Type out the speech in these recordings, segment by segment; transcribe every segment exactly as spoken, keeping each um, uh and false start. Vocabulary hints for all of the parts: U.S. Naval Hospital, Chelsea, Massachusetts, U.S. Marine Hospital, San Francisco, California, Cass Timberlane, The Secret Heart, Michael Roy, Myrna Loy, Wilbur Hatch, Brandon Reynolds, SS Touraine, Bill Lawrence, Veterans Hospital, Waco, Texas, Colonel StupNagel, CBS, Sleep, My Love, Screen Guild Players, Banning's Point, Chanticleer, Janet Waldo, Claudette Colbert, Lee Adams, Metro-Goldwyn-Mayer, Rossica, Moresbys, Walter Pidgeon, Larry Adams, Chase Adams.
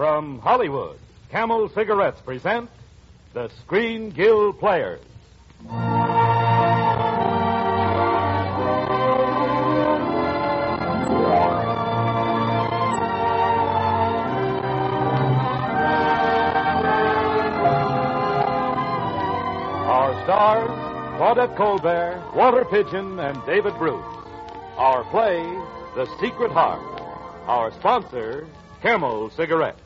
From Hollywood, Camel Cigarettes present The Screen Guild Players. Our stars, Claudette Colbert, Walter Pidgeon, and David Bruce. Our play, The Secret Heart. Our sponsor, Camel Cigarettes.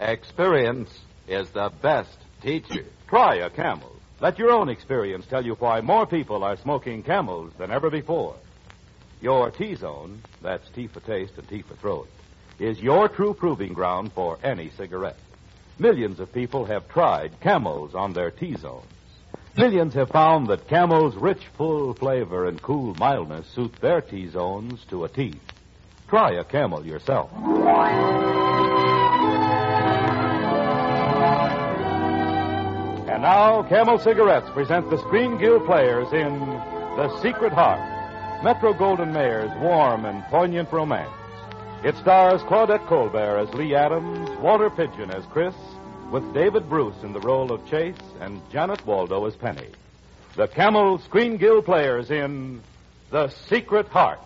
Experience is the best teacher. Try a Camel. Let your own experience tell you why more people are smoking Camels than ever before. Your T-Zone, that's tea for taste and tea for throat, is your true proving ground for any cigarette. Millions of people have tried Camels on their T-Zones. Millions have found that Camel's rich, full flavor and cool mildness suit their T-Zones to a T. Try a Camel yourself. Now, Camel Cigarettes present the Screen Guild Players in The Secret Heart, Metro-Goldwyn-Mayer's warm and poignant romance. It stars Claudette Colbert as Lee Adams, Walter Pidgeon as Chris, with David Bruce in the role of Chase, and Janet Waldo as Penny. The Camel Screen Guild Players in The Secret Heart.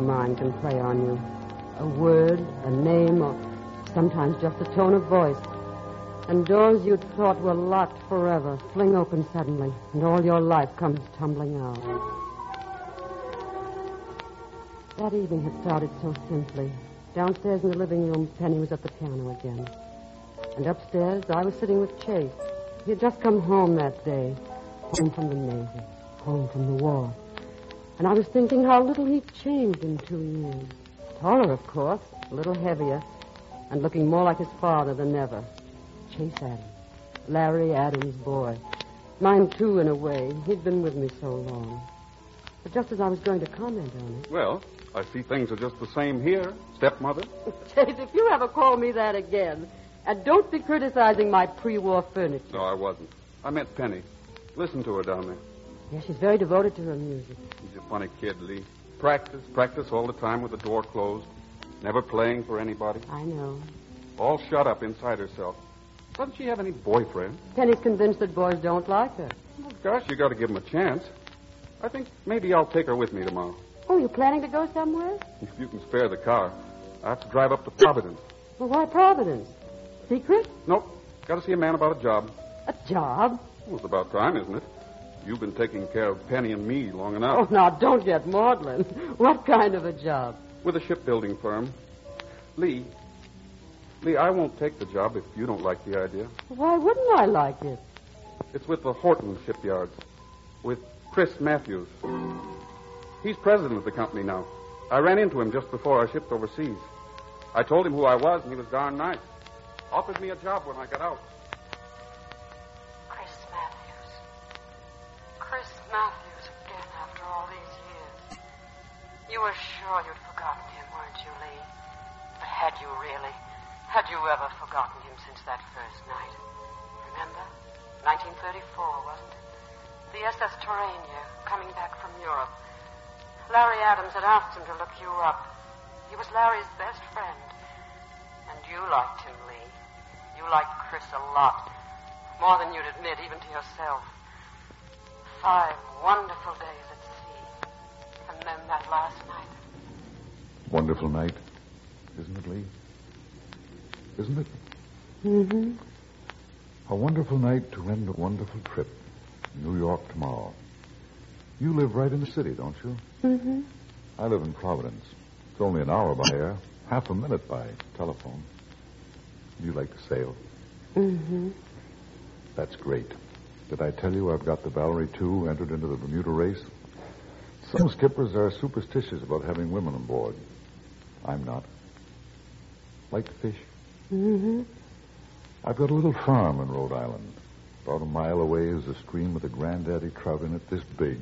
Mind can play on you. A word, a name, or sometimes just a tone of voice. And doors you'd thought were locked forever fling open suddenly, and all your life comes tumbling out. That evening had started so simply. Downstairs in the living room, Penny was at the piano again. And upstairs, I was sitting with Chase. He had just come home that day, home from the Navy, home from the war. And I was thinking how little he'd changed in two years. Taller, of course, a little heavier, and looking more like his father than ever. Chase Adams. Larry Adams' boy. Mine, too, in a way. He'd been with me so long. But just as I was going to comment on it... Well, I see things are just the same here, stepmother. Chase, if you ever call me that again, and don't be criticizing my pre-war furniture. No, I wasn't. I meant Penny. Listen to her down there. Yeah, she's very devoted to her music. She's a funny kid, Lee. Practice, practice all the time with the door closed. Never playing for anybody. I know. All shut up inside herself. Doesn't she have any boyfriend? Penny's convinced that boys don't like her. Well, gosh, you got to give them a chance. I think maybe I'll take her with me tomorrow. Oh, you planning to go somewhere? If you can spare the car. I have to drive up to Providence. Well, why Providence? Secret? Nope. Got to see a man about a job. A job? Well, it's about time, isn't it? You've been taking care of Penny and me long enough. Oh, now, don't get maudlin. What kind of a job? With a shipbuilding firm. Lee, Lee, I won't take the job if you don't like the idea. Why wouldn't I like it? It's with the Horton Shipyards, with Chris Matthews. He's president of the company now. I ran into him just before I shipped overseas. I told him who I was, and he was darn nice. Offered me a job when I got out. Matthews again after all these years. You were sure you'd forgotten him, weren't you, Lee? But had you really? Had you ever forgotten him since that first night? Remember? nineteen thirty-four, wasn't it? The S S Touraine, coming back from Europe. Larry Adams had asked him to look you up. He was Larry's best friend. And you liked him, Lee. You liked Chris a lot. More than you'd admit, even to yourself. Five wonderful days at sea. And then that last night. Wonderful night, isn't it, Lee? Isn't it? Mm-hmm. A wonderful night to end a wonderful trip. New York tomorrow. You live right in the city, don't you? Mm-hmm. I live in Providence. It's only an hour by air, half a minute by telephone. You like to sail? Mm-hmm. That's great. Did I tell you I've got the Valerie two entered into the Bermuda race? Some skippers are superstitious about having women on board. I'm not. Like to fish? Mm-hmm. I've got a little farm in Rhode Island. About a mile away is a stream with a granddaddy trout in it this big.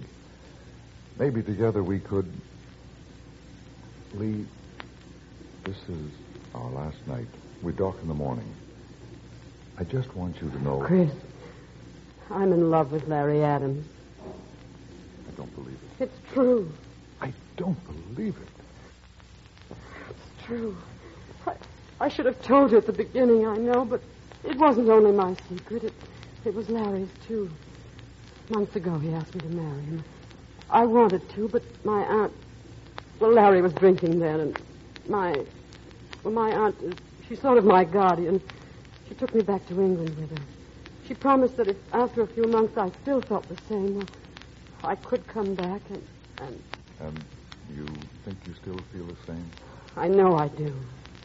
Maybe together we could... Lee, this is our last night. We dock in the morning. I just want you to know... Chris, I'm in love with Larry Adams. I don't believe it. It's true. I don't believe it. It's true. I, I should have told you at the beginning, I know, but it wasn't only my secret. It, it was Larry's, too. Months ago, he asked me to marry him. I wanted to, but my aunt... Well, Larry was drinking then, and my... Well, my aunt, she's sort of my guardian. She took me back to England with her. She promised that if after a few months I still felt the same, well, I could come back and... And um, you think you still feel the same? I know I do.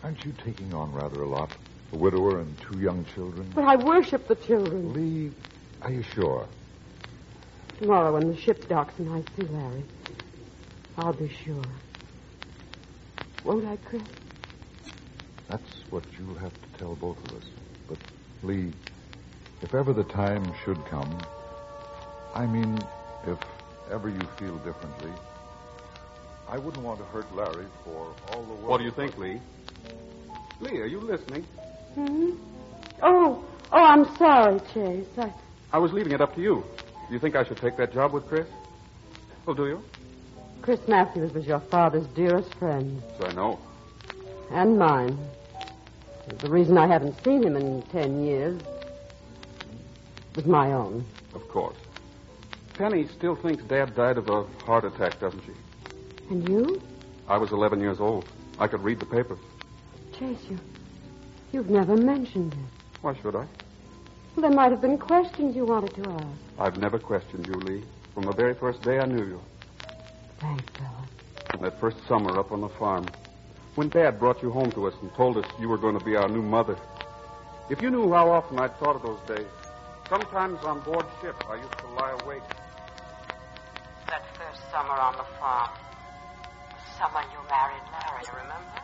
Aren't you taking on rather a lot? A widower and two young children? But I worship the children. Lee, are you sure? Tomorrow when the ship docks and I see Larry, I'll be sure. Won't I, Chris? That's what you'll have to tell both of us. But, Lee, if ever the time should come, I mean, if ever you feel differently, I wouldn't want to hurt Larry for all the world. What do you think, Lee? Lee, are you listening? Hmm? Oh, oh, I'm sorry, Chase. I... I was leaving it up to you. Do you think I should take that job with Chris? Well, do you? Chris Matthews was your father's dearest friend. So I know. And mine. The reason I haven't seen him in ten years was my own. Of course. Penny still thinks Dad died of a heart attack, doesn't she? And you? I was eleven years old. I could read the paper. Chase, you, you've never mentioned it. Why should I? Well, there might have been questions you wanted to ask. I've never questioned you, Lee, from the very first day I knew you. Thanks, Bella. That first summer up on the farm, when Dad brought you home to us and told us you were going to be our new mother. If you knew how often I thought of those days. Sometimes on board ship, I used to lie awake. That first summer on the farm, the summer you married Larry, remember?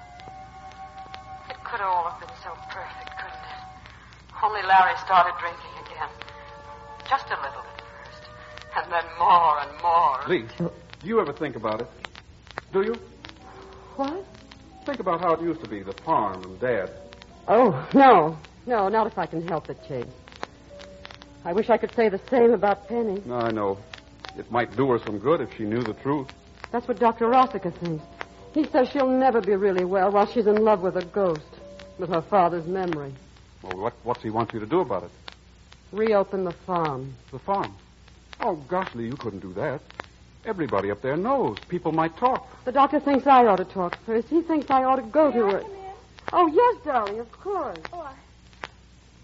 It could all have been so perfect, couldn't it? Only Larry started drinking again. Just a little at first. And then more and more. Lee, do you ever think about it? Do you? What? Think about how it used to be, the farm and Dad. Oh, no. No, not if I can help it, Chase. I wish I could say the same about Penny. No, I know. It might do her some good if she knew the truth. That's what Doctor Rossica thinks. He says she'll never be really well while she's in love with a ghost, with her father's memory. Well, what, what's he want you to do about it? Reopen the farm. The farm? Oh, gosh, Lee, you couldn't do that. Everybody up there knows. People might talk. The doctor thinks I ought to talk first. He thinks I ought to go May to her. Oh, yes, darling, of course. Oh, I,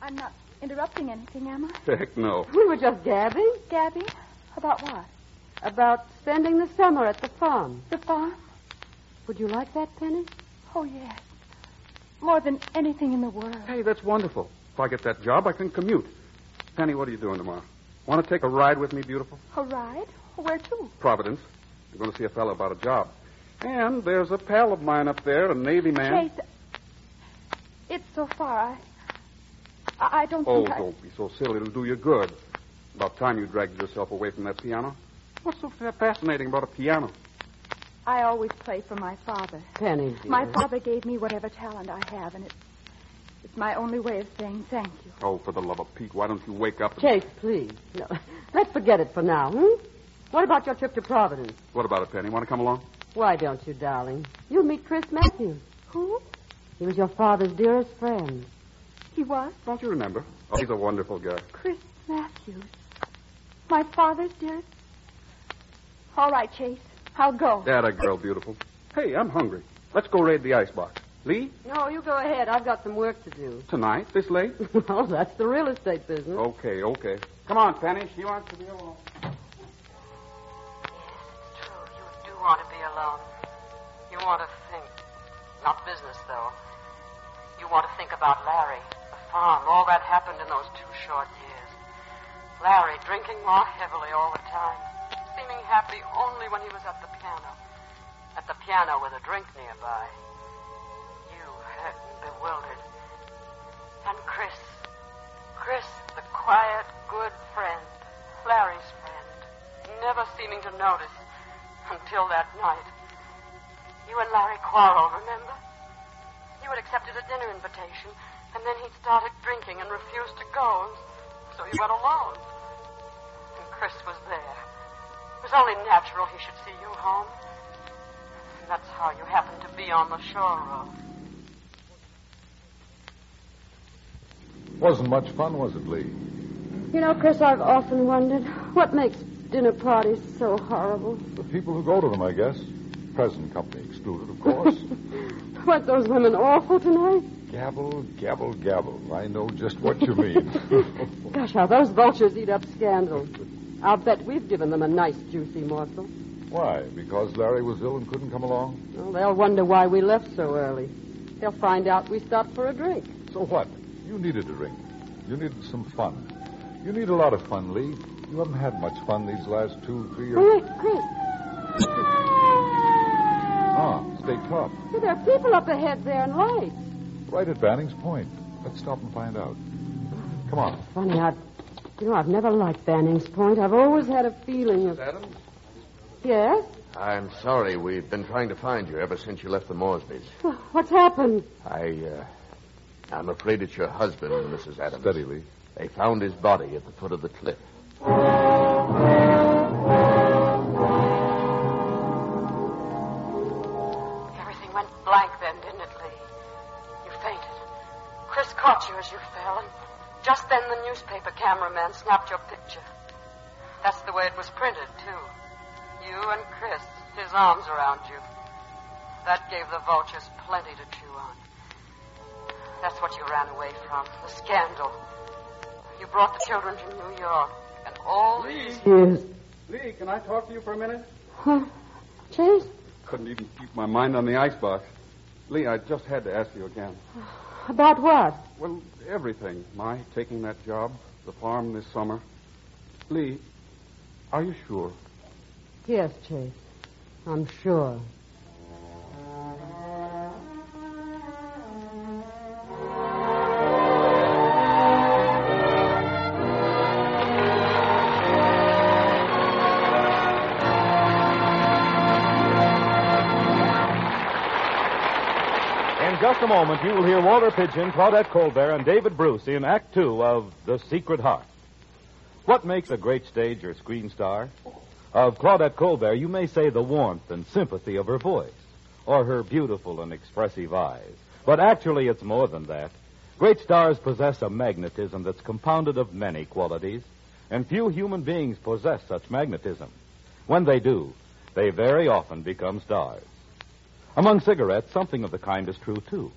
I'm not... interrupting anything, am I? Heck, no. We were just gabbing. Gabbing? About what? About spending the summer at the farm. The farm? Would you like that, Penny? Oh, yes. More than anything in the world. Hey, that's wonderful. If I get that job, I can commute. Penny, what are you doing tomorrow? Want to take a ride with me, beautiful? A ride? Where to? Providence. I'm going to see a fellow about a job. And there's a pal of mine up there, a Navy man. Chase, it's so far, I... I don't think Oh, I... don't be so silly. It'll do you good. About time you dragged yourself away from that piano. What's so fascinating about a piano? I always play for my father. Penny, dear. My father gave me whatever talent I have, and it's, it's my only way of saying thank you. Oh, for the love of Pete, why don't you wake up and... Chase, please. No, let's forget it for now, hmm? What about your trip to Providence? What about it, Penny? Want to come along? Why don't you, darling? You'll meet Chris Matthews. Who? He was your father's dearest friend. He was? Don't you remember? Oh, he's a wonderful guy. Chris Matthews. My father's dearest. All right, Chase. I'll go. That a girl, beautiful. Hey, I'm hungry. Let's go raid the icebox. Lee? No, you go ahead. I've got some work to do. Tonight? This late? Well, that's the real estate business. Okay, okay. Come on, Penny. She wants to be alone. Yes, it's true. You do want to be alone. You want to think. Not business, though. You want to think about Larry, the farm, all that happened in those two short years. Larry drinking more heavily all the time, seeming happy only when he was at the piano. At the piano with a drink nearby. You hurt and bewildered. And Chris. Chris, the quiet, good friend. Larry's friend. Never seeming to notice until that night. You and Larry quarreled, remember? You had accepted a dinner invitation, And then he started drinking and refused to go, so he went alone. And Chris was there. It was only natural he should see you home. And that's how you happened to be on the shore road. Wasn't much fun, was it, Lee? You know, Chris, I've often wondered what makes dinner parties so horrible. The people who go to them, I guess. Present company excluded, of course. Weren't those women awful tonight? Gabble, gabble, gabble. I know just what you mean. Gosh, how those vultures eat up scandal. I'll bet we've given them a nice, juicy morsel. Why? Because Larry was ill and couldn't come along? Well, they'll wonder why we left so early. They'll find out we stopped for a drink. So what? You needed a drink. You needed some fun. You need a lot of fun, Lee. You haven't had much fun these last two, three years. Quick, quick. Ah, stay top. See, there are people up ahead there and lights. Right at Banning's Point. Let's stop and find out. Come on. Funny, I've, you know, I've never liked Banning's Point. I've always had a feeling of... Miss Adams? Yes? I'm sorry. We've been trying to find you ever since you left the Moresbys. What's happened? I, uh... I'm afraid it's your husband, Missus Adams. Steadily. They found his body at the foot of the cliff. Everything went blank then, didn't it, Lee? You fainted. Chris caught you as you fell, and just then the newspaper cameraman snapped your picture. That's the way it was printed, too. You and Chris, his arms around you. That gave the vultures plenty to chew on. That's what you ran away from, the scandal. You brought the children to New York, and all these... Yes. Lee, can I talk to you for a minute? Huh? Chase? Couldn't even keep my mind on the icebox. Lee, I just had to ask you again. About what? Well, everything. My taking that job, the farm this summer. Lee, are you sure? Yes, Chase. I'm sure. In just a moment, you will hear Walter Pidgeon, Claudette Colbert, and David Bruce in Act Two of The Secret Heart. What makes a great stage or screen star? Of Claudette Colbert, you may say the warmth and sympathy of her voice, or her beautiful and expressive eyes. But actually, it's more than that. Great stars possess a magnetism that's compounded of many qualities, and few human beings possess such magnetism. When they do, they very often become stars. Among cigarettes, something of the kind is true, too.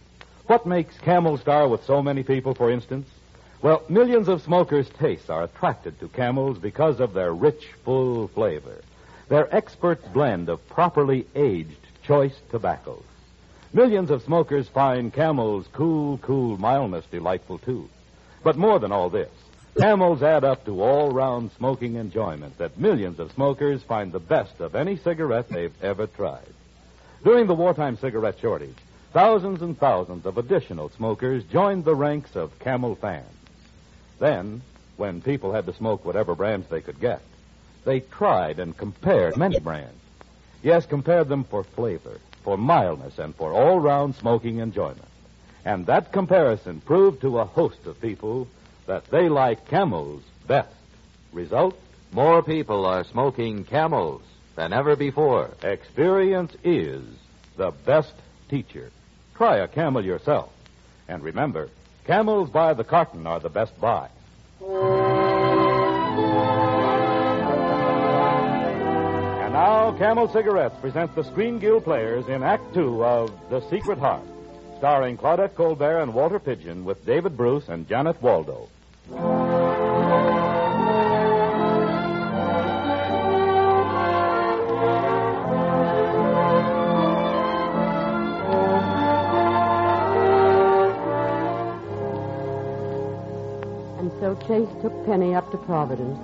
What makes Camel star with so many people, for instance? Well, millions of smokers' tastes are attracted to Camels because of their rich, full flavor, their expert blend of properly aged, choice tobaccos. Millions of smokers find Camel's cool, cool mildness delightful, too. But more than all this, Camels add up to all-round smoking enjoyment that millions of smokers find the best of any cigarette they've ever tried. During the wartime cigarette shortage, thousands and thousands of additional smokers joined the ranks of Camel fans. Then, when people had to smoke whatever brands they could get, they tried and compared many brands. Yes, compared them for flavor, for mildness, and for all-round smoking enjoyment. And that comparison proved to a host of people that they like Camels best. Result? More people are smoking Camels than ever before. Experience is the best teacher. Try a Camel yourself. And remember, Camels by the carton are the best buy. And now, Camel Cigarettes presents the Screen Guild Players in Act Two of The Secret Heart, starring Claudette Colbert and Walter Pidgeon with David Bruce and Janet Waldo. Chase took Penny up to Providence,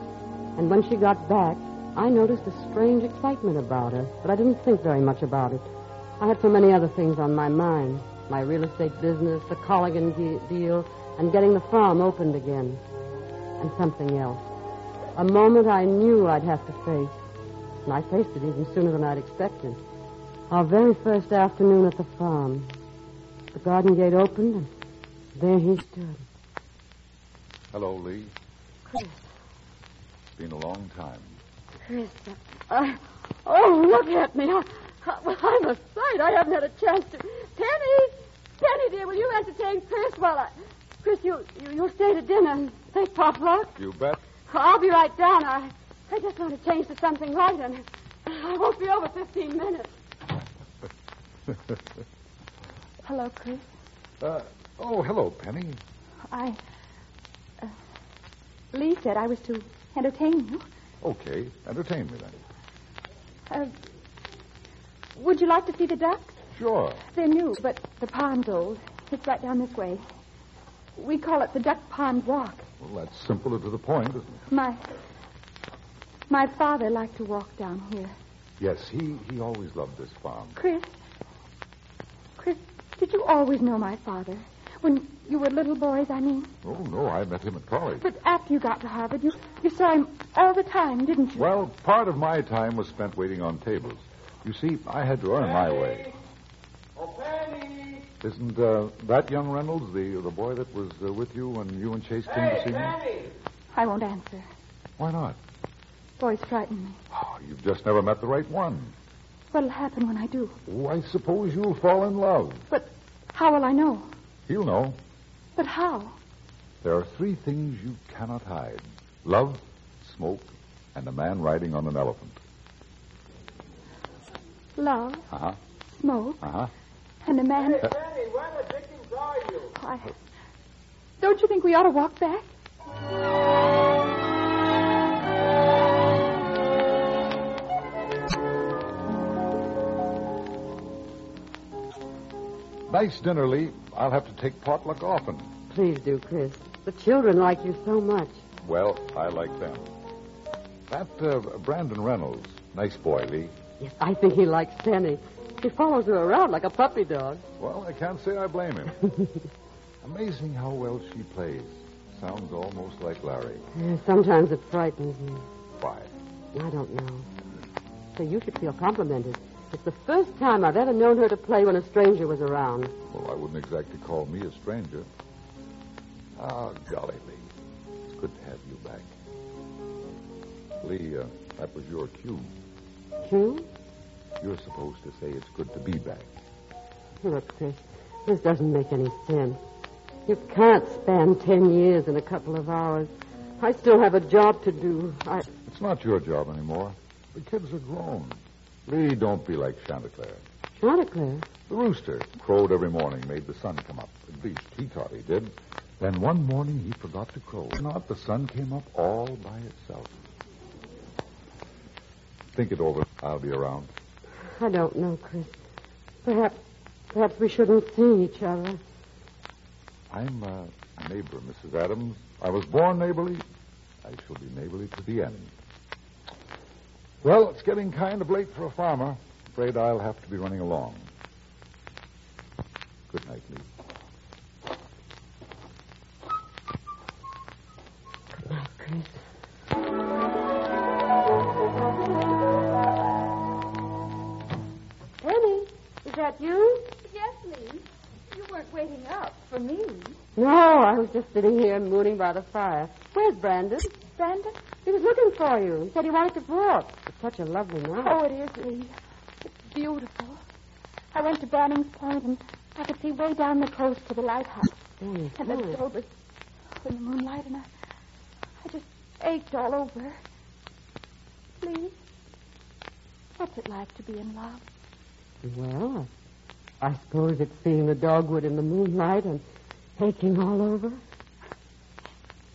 and when she got back, I noticed a strange excitement about her, but I didn't think very much about it. I had so many other things on my mind, my real estate business, the Colligan deal, and getting the farm opened again, and something else. A moment I knew I'd have to face, and I faced it even sooner than I'd expected. Our very first afternoon at the farm. The garden gate opened, and There he stood. Hello, Lee. Chris. It's been a long time. Chris, uh, oh, look at me. I, I, I'm a sight. I haven't had a chance to... Penny! Penny, dear, will you entertain Chris while I... Chris, you, you, you'll stay to dinner and take Pop Rock? You bet. I'll be right down. I, I just want to change to something light, and I won't be over fifteen minutes. Hello, Chris. Uh, oh, hello, Penny. I... Uh, Lee said I was to entertain you. Okay, entertain me, then. Uh, would you like to see the ducks? Sure. They're new, but the pond's old. It's right down this way. We call it the Duck Pond Walk. Well, that's simpler to the point, isn't it? My... My father liked to walk down here. Yes, he, he always loved this farm. Chris, Chris, did you always know my father? When you were little boys, I mean? Oh, no, I met him at college. But after you got to Harvard, you, you saw him all the time, didn't you? Well, part of my time was spent waiting on tables. You see, I had to earn my way. Oh, Penny! Isn't uh, that young Reynolds, the the boy that was uh, with you when you and Chase came hey, to see Penny. me? I won't answer. Why not? Boys frighten me. Oh, you've just never met the right one. What'll happen when I do? Oh, I suppose you'll fall in love. But how will I know? He'll know. But how? There are three things you cannot hide. Love, smoke, and a man riding on an elephant. Love, uh-huh. smoke, uh-huh. and a man... Hey, uh... Betty, where the victims are you? I... Don't you think we ought to walk back? Nice dinner, Lee. I'll have to take potluck often. Please do, Chris. The children like you so much. Well, I like them. That uh, Brandon Reynolds, nice boy, Lee. Yes, I think he likes Penny. He follows her around like a puppy dog. Well, I can't say I blame him. Amazing how well she plays. Sounds almost like Larry. Yeah, sometimes it frightens me. Why? I don't know. So you should feel complimented. It's the first time I've ever known her to play when a stranger was around. Well, I wouldn't exactly call me a stranger. Ah, oh, golly, Lee. It's good to have you back. Lee, uh, that was your cue. Cue? You're supposed to say it's good to be back. Look, Chris, this doesn't make any sense. You can't span ten years in a couple of hours. I still have a job to do. I... It's not your job anymore. The kids are grown. Lee, don't be like Chanticleer. Chanticleer? The rooster crowed every morning, made the sun come up. At least he thought he did. Then one morning he forgot to crow. Not the sun came up all by itself. Think it over. I'll be around. I don't know, Chris. Perhaps, perhaps we shouldn't see each other. I'm a neighbor, Missus Adams. I was born neighborly. I shall be neighborly to the end. Well, it's getting kind of late for a farmer. Afraid I'll have to be running along. Good night, Lee. Good night, Chris. Penny, is that you? Yes, Lee. You weren't waiting up for me. No, I was just sitting here mooning by the fire. Where's Brandon? Brandon? He was looking for you. He said he wanted to walk. It's such a lovely night. Oh, it is, Lee. It's beautiful. I went to Banning's Point, and I could see way down the coast to the lighthouse. Mm, and the nice. Over in the moonlight, and I, I just ached all over. Lee, what's it like to be in love? Well, I suppose it's seeing the dogwood in the moonlight and aching all over.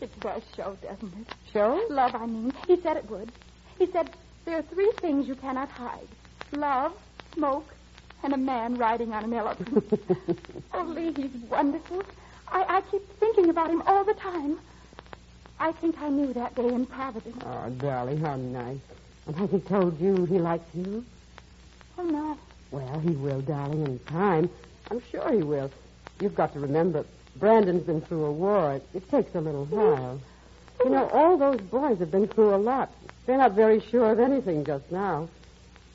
It does show, doesn't it? Show? Love, I mean. He said it would. He said there are three things you cannot hide. Love, smoke, and a man riding on an elephant. Oh, Lee, he's wonderful. I, I keep thinking about him all the time. I think I knew that day in Providence. Oh, darling, how nice. And has he told you he likes you? Oh, no. Well, he will, darling, in time. I'm sure he will. You've got to remember... Brandon's been through a war. It, it takes a little while. You know, all those boys have been through a lot. They're not very sure of anything just now.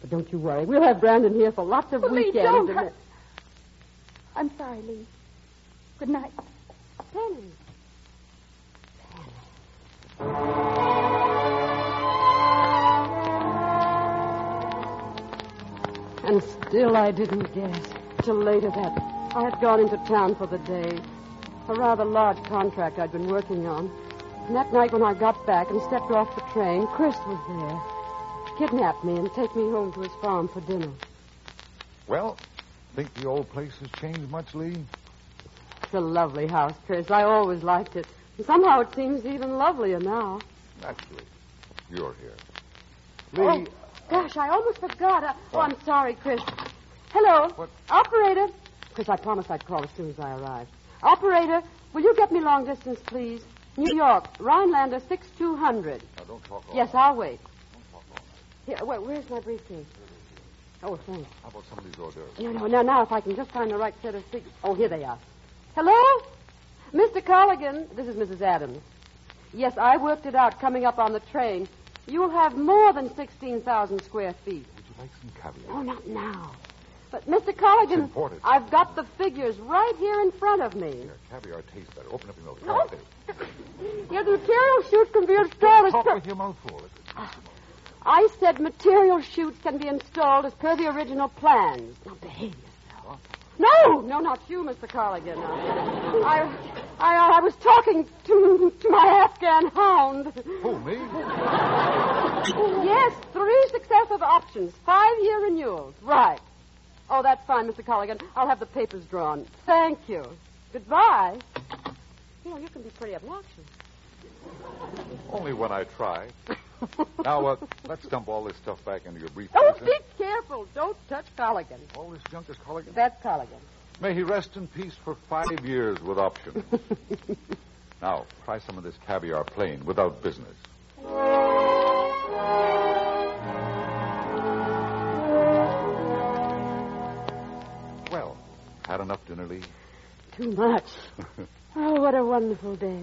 But don't you worry. We'll have Brandon here for lots of well, weekends. Lee, don't. And... I'm sorry, Lee. Good night. Still, I didn't guess till later that I had gone into town for the day. A rather large contract I'd been working on. And that night when I got back and stepped off the train, Chris was there. Kidnapped me and take me home to his farm for dinner. Well, think the old place has changed much, Lee? It's a lovely house, Chris. I always liked it. And somehow it seems even lovelier now. Naturally. You're here. Lee... Oh. Gosh, I almost forgot. I... Oh, I'm sorry, Chris. Hello. What? Operator. Chris, I promised I'd call as soon as I arrived. Operator, will you get me long distance, please? New York, Rhinelander sixty-two hundred. Now, don't talk long. Yes, I'll wait. Don't talk long. Here, wait, where's my briefcase? Oh, thanks. How about some of these orders? No, no, no, now, if I can just find the right set of figures. Oh, here they are. Hello? Mister Colligan, this is Missus Adams. Yes, I worked it out coming up on the train. You'll have more than sixteen thousand square feet. Would you like some caviar? Oh, not now. But, Mister Colligan, I've got the figures right here in front of me. Here, caviar tastes better. Open up your mouth. No. Your material shoots can be installed as... Talk per... with your mouth full. I said material shoots can be installed as per the original plans. Now, behave yourself. No, no, not you, Mister Colligan. I... I, I was talking to to my Afghan hound. Who, me? Yes, three successive options, five-year renewals. Right. Oh, that's fine, Mister Colligan. I'll have the papers drawn. Thank you. Goodbye. You know, you can be pretty obnoxious. Only when I try. Now, uh, let's dump all this stuff back into your briefcase. Oh, be careful. Don't touch Colligan. All this junk is Colligan? That's Colligan. May he rest in peace for five years with options. Now, try some of this caviar plain without business. Well, had enough dinner, Lee? Too much. Oh, what a wonderful day.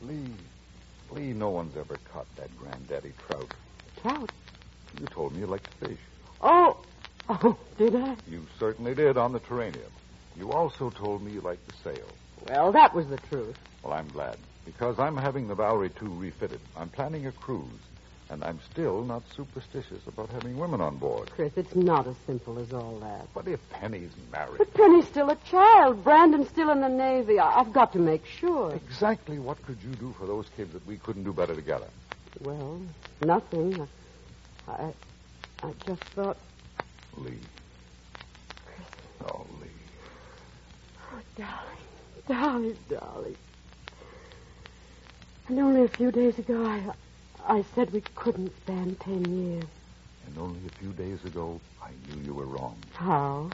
Lee, Lee, no one's ever caught that granddaddy trout. Trout? You told me you liked fish. Oh, Oh, did I? You certainly did on the Terranium. You also told me you liked the sail. Well, that was the truth. Well, I'm glad, because I'm having the Valerie two refitted. I'm planning a cruise, and I'm still not superstitious about having women on board. Chris, it's not as simple as all that. But if Penny's married... But Penny's still a child. Brandon's still in the Navy. I- I've got to make sure. Exactly what could you do for those kids that we couldn't do better together? Well, nothing. I, I just thought... Lee. Chris. Oh, Lee. Oh, darling, darling, darling. And only a few days ago, I, I said we couldn't span ten years. And only a few days ago, I knew you were wrong. How?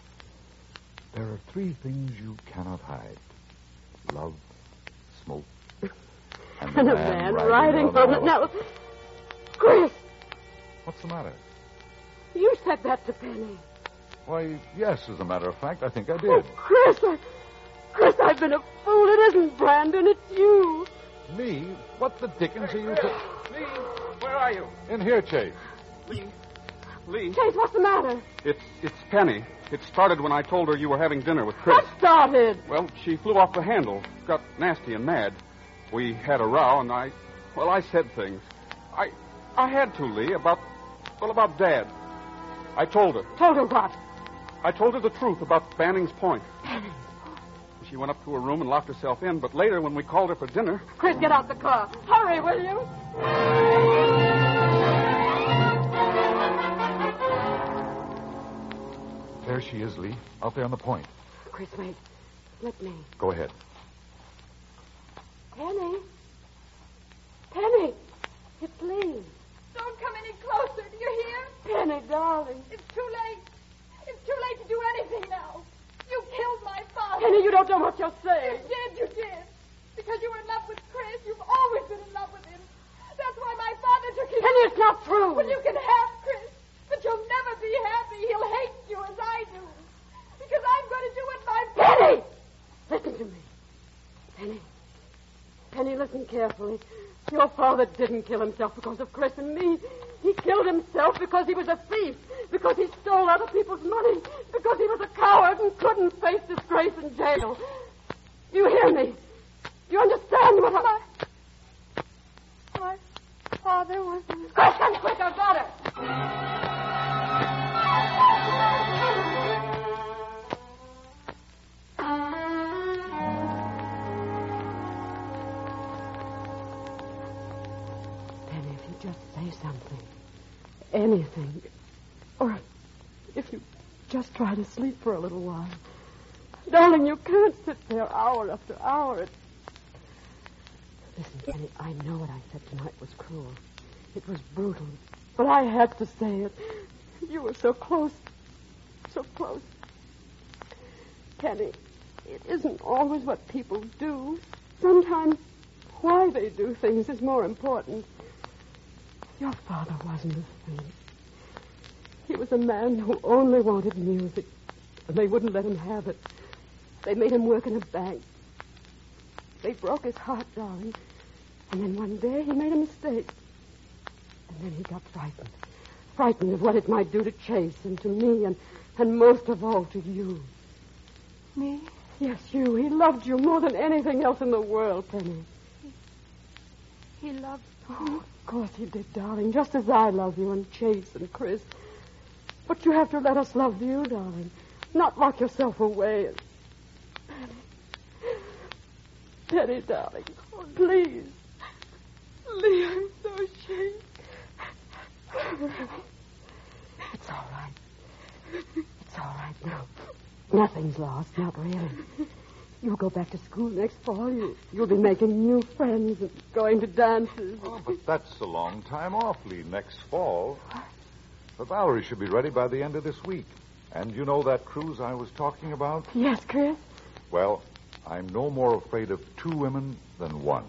There are three things you cannot hide. Love, smoke, and, and a man, man riding on it. Now, Chris! What's the matter? You said that to Penny. Why, yes, as a matter of fact, I think I did. Oh, Chris, I, Chris, I've been a fool. It isn't Brandon, it's you. Me? What the dickens hey, are you... Chris, to... Lee, where are you? In here, Chase. Lee, Lee. Chase, what's the matter? It's, it's Penny. It started when I told her you were having dinner with Chris. What started? Well, she flew off the handle, got nasty and mad. We had a row, and I... Well, I said things. I, I had to, Lee, about... Well, about Dad. I told her. Told her what? I told her the truth about Banning's Point. Banning's Point? She went up to her room and locked herself in, but later when we called her for dinner... Chris, get out the car. Hurry, will you? There she is, Lee, out there on the point. Chris, wait. Let me. Go ahead. Penny. Penny. It's Lee. Don't come any closer. Do you hear? Penny, darling. It's too late. It's too late to do anything now. You killed my father. Penny, you don't know what you're saying. You did, you did. Because you were in love with Chris. You've always been in love with him. That's why my father took his... Penny, it's not true. Well, you can have Chris, but you'll never be happy. He'll hate you as I do. Because I'm going to do what my... Penny! Listen to me. Penny. Penny, listen carefully. Your father didn't kill himself because of Chris and me. He killed himself because he was a thief, because he stole other people's money, because he was a coward and couldn't face disgrace in jail. Do you hear me? Do you understand what I... My, my father was... Chris, come quick, I've got her! just say something. Anything. Or if you just try to sleep for a little while. Darling, you can't sit there hour after hour. It's... Listen, Jenny, I know what I said tonight was cruel. It was brutal. But I had to say it. You were so close. So close. Kenny, it isn't always what people do. Sometimes why they do things is more important. Your father wasn't a thing. He was a man who only wanted music, and they wouldn't let him have it. They made him work in a bank. They broke his heart, darling. And then one day he made a mistake. And then he got frightened. Frightened of what it might do to Chase and to me and, and most of all to you. Me? Yes, you. He loved you more than anything else in the world, Penny. He, he loved me. Oh, of course he did, darling, just as I love you and Chase and Chris. But you have to let us love you, darling, not lock yourself away. And... Penny. Penny, darling, oh, please. Lee, I'm so ashamed. It's all right. It's all right now. Nothing's lost, not really. You'll go back to school next fall. You, you'll be making new friends and going to dances. Oh, but that's a long time off, Lee, next fall. What? The Valerie should be ready by the end of this week. And you know that cruise I was talking about? Yes, Chris. Well, I'm no more afraid of two women than one.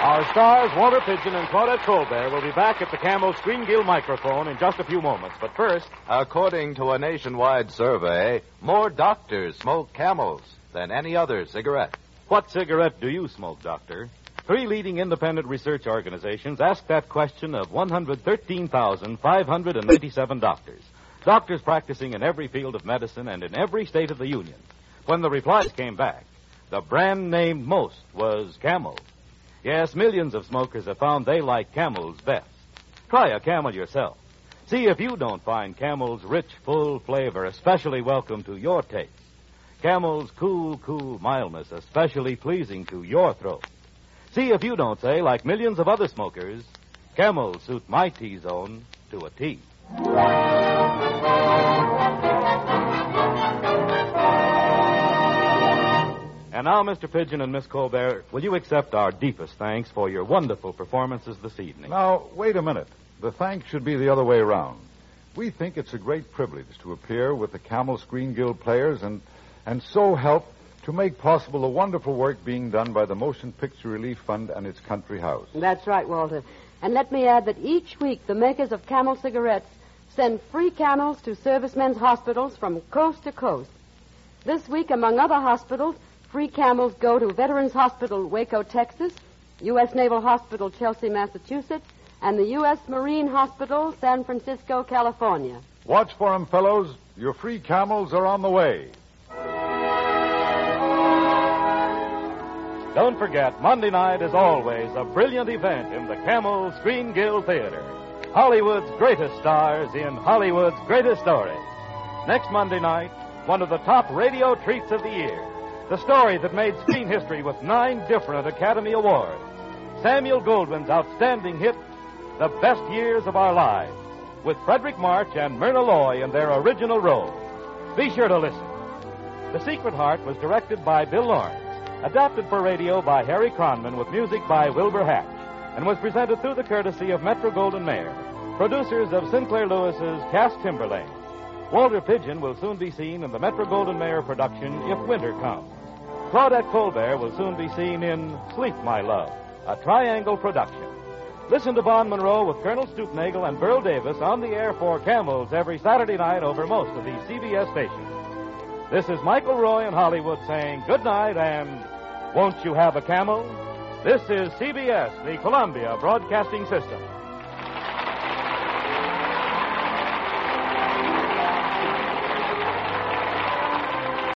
Our stars, Walter Pidgeon and Claudette Colbert, will be back at the Camel Screen Guild microphone in just a few moments. But first... According to a nationwide survey, more doctors smoke Camels than any other cigarette. What cigarette do you smoke, Doctor? Three leading independent research organizations asked that question of one hundred thirteen thousand five hundred ninety-seven doctors. Doctors practicing in every field of medicine and in every state of the Union. When the replies came back, the brand named most was Camel. Yes, millions of smokers have found they like Camels best. Try a Camel yourself. See if you don't find Camel's rich, full flavor especially welcome to your taste. Camel's cool, cool mildness especially pleasing to your throat. See if you don't say, like millions of other smokers, Camels suit my T-zone to a T. And now, Mister Pidgeon and Miss Colbert, will you accept our deepest thanks for your wonderful performances this evening? Now, wait a minute. The thanks should be the other way around. We think it's a great privilege to appear with the Camel Screen Guild Players and, and so help to make possible the wonderful work being done by the Motion Picture Relief Fund and its country house. That's right, Walter. And let me add that each week the makers of Camel Cigarettes send free Camels to servicemen's hospitals from coast to coast. This week, among other hospitals... Free Camels go to Veterans Hospital, Waco, Texas, U S Naval Hospital, Chelsea, Massachusetts, and the U S Marine Hospital, San Francisco, California. Watch for them, fellows. Your free Camels are on the way. Don't forget, Monday night is always a brilliant event in the Camel Screen Guild Theater. Hollywood's greatest stars in Hollywood's greatest stories. Next Monday night, one of the top radio treats of the year. The story that made screen history with nine different Academy Awards. Samuel Goldwyn's outstanding hit, The Best Years of Our Lives, with Frederick March and Myrna Loy in their original roles. Be sure to listen. The Secret Heart was directed by Bill Lawrence, adapted for radio by Harry Cronman with music by Wilbur Hatch, and was presented through the courtesy of Metro-Goldwyn-Mayer, producers of Sinclair Lewis's Cass Timberlane. Walter Pidgeon will soon be seen in the Metro-Goldwyn-Mayer production, If Winter Comes. Claudette Colbert will soon be seen in Sleep, My Love, a Triangle production. Listen to Vaughn Monroe with Colonel StupNagel and Burl Davis on the air for Camels every Saturday night over most of these C B S stations. This is Michael Roy in Hollywood saying good night and won't you have a Camel? This is C B S, the Columbia Broadcasting System.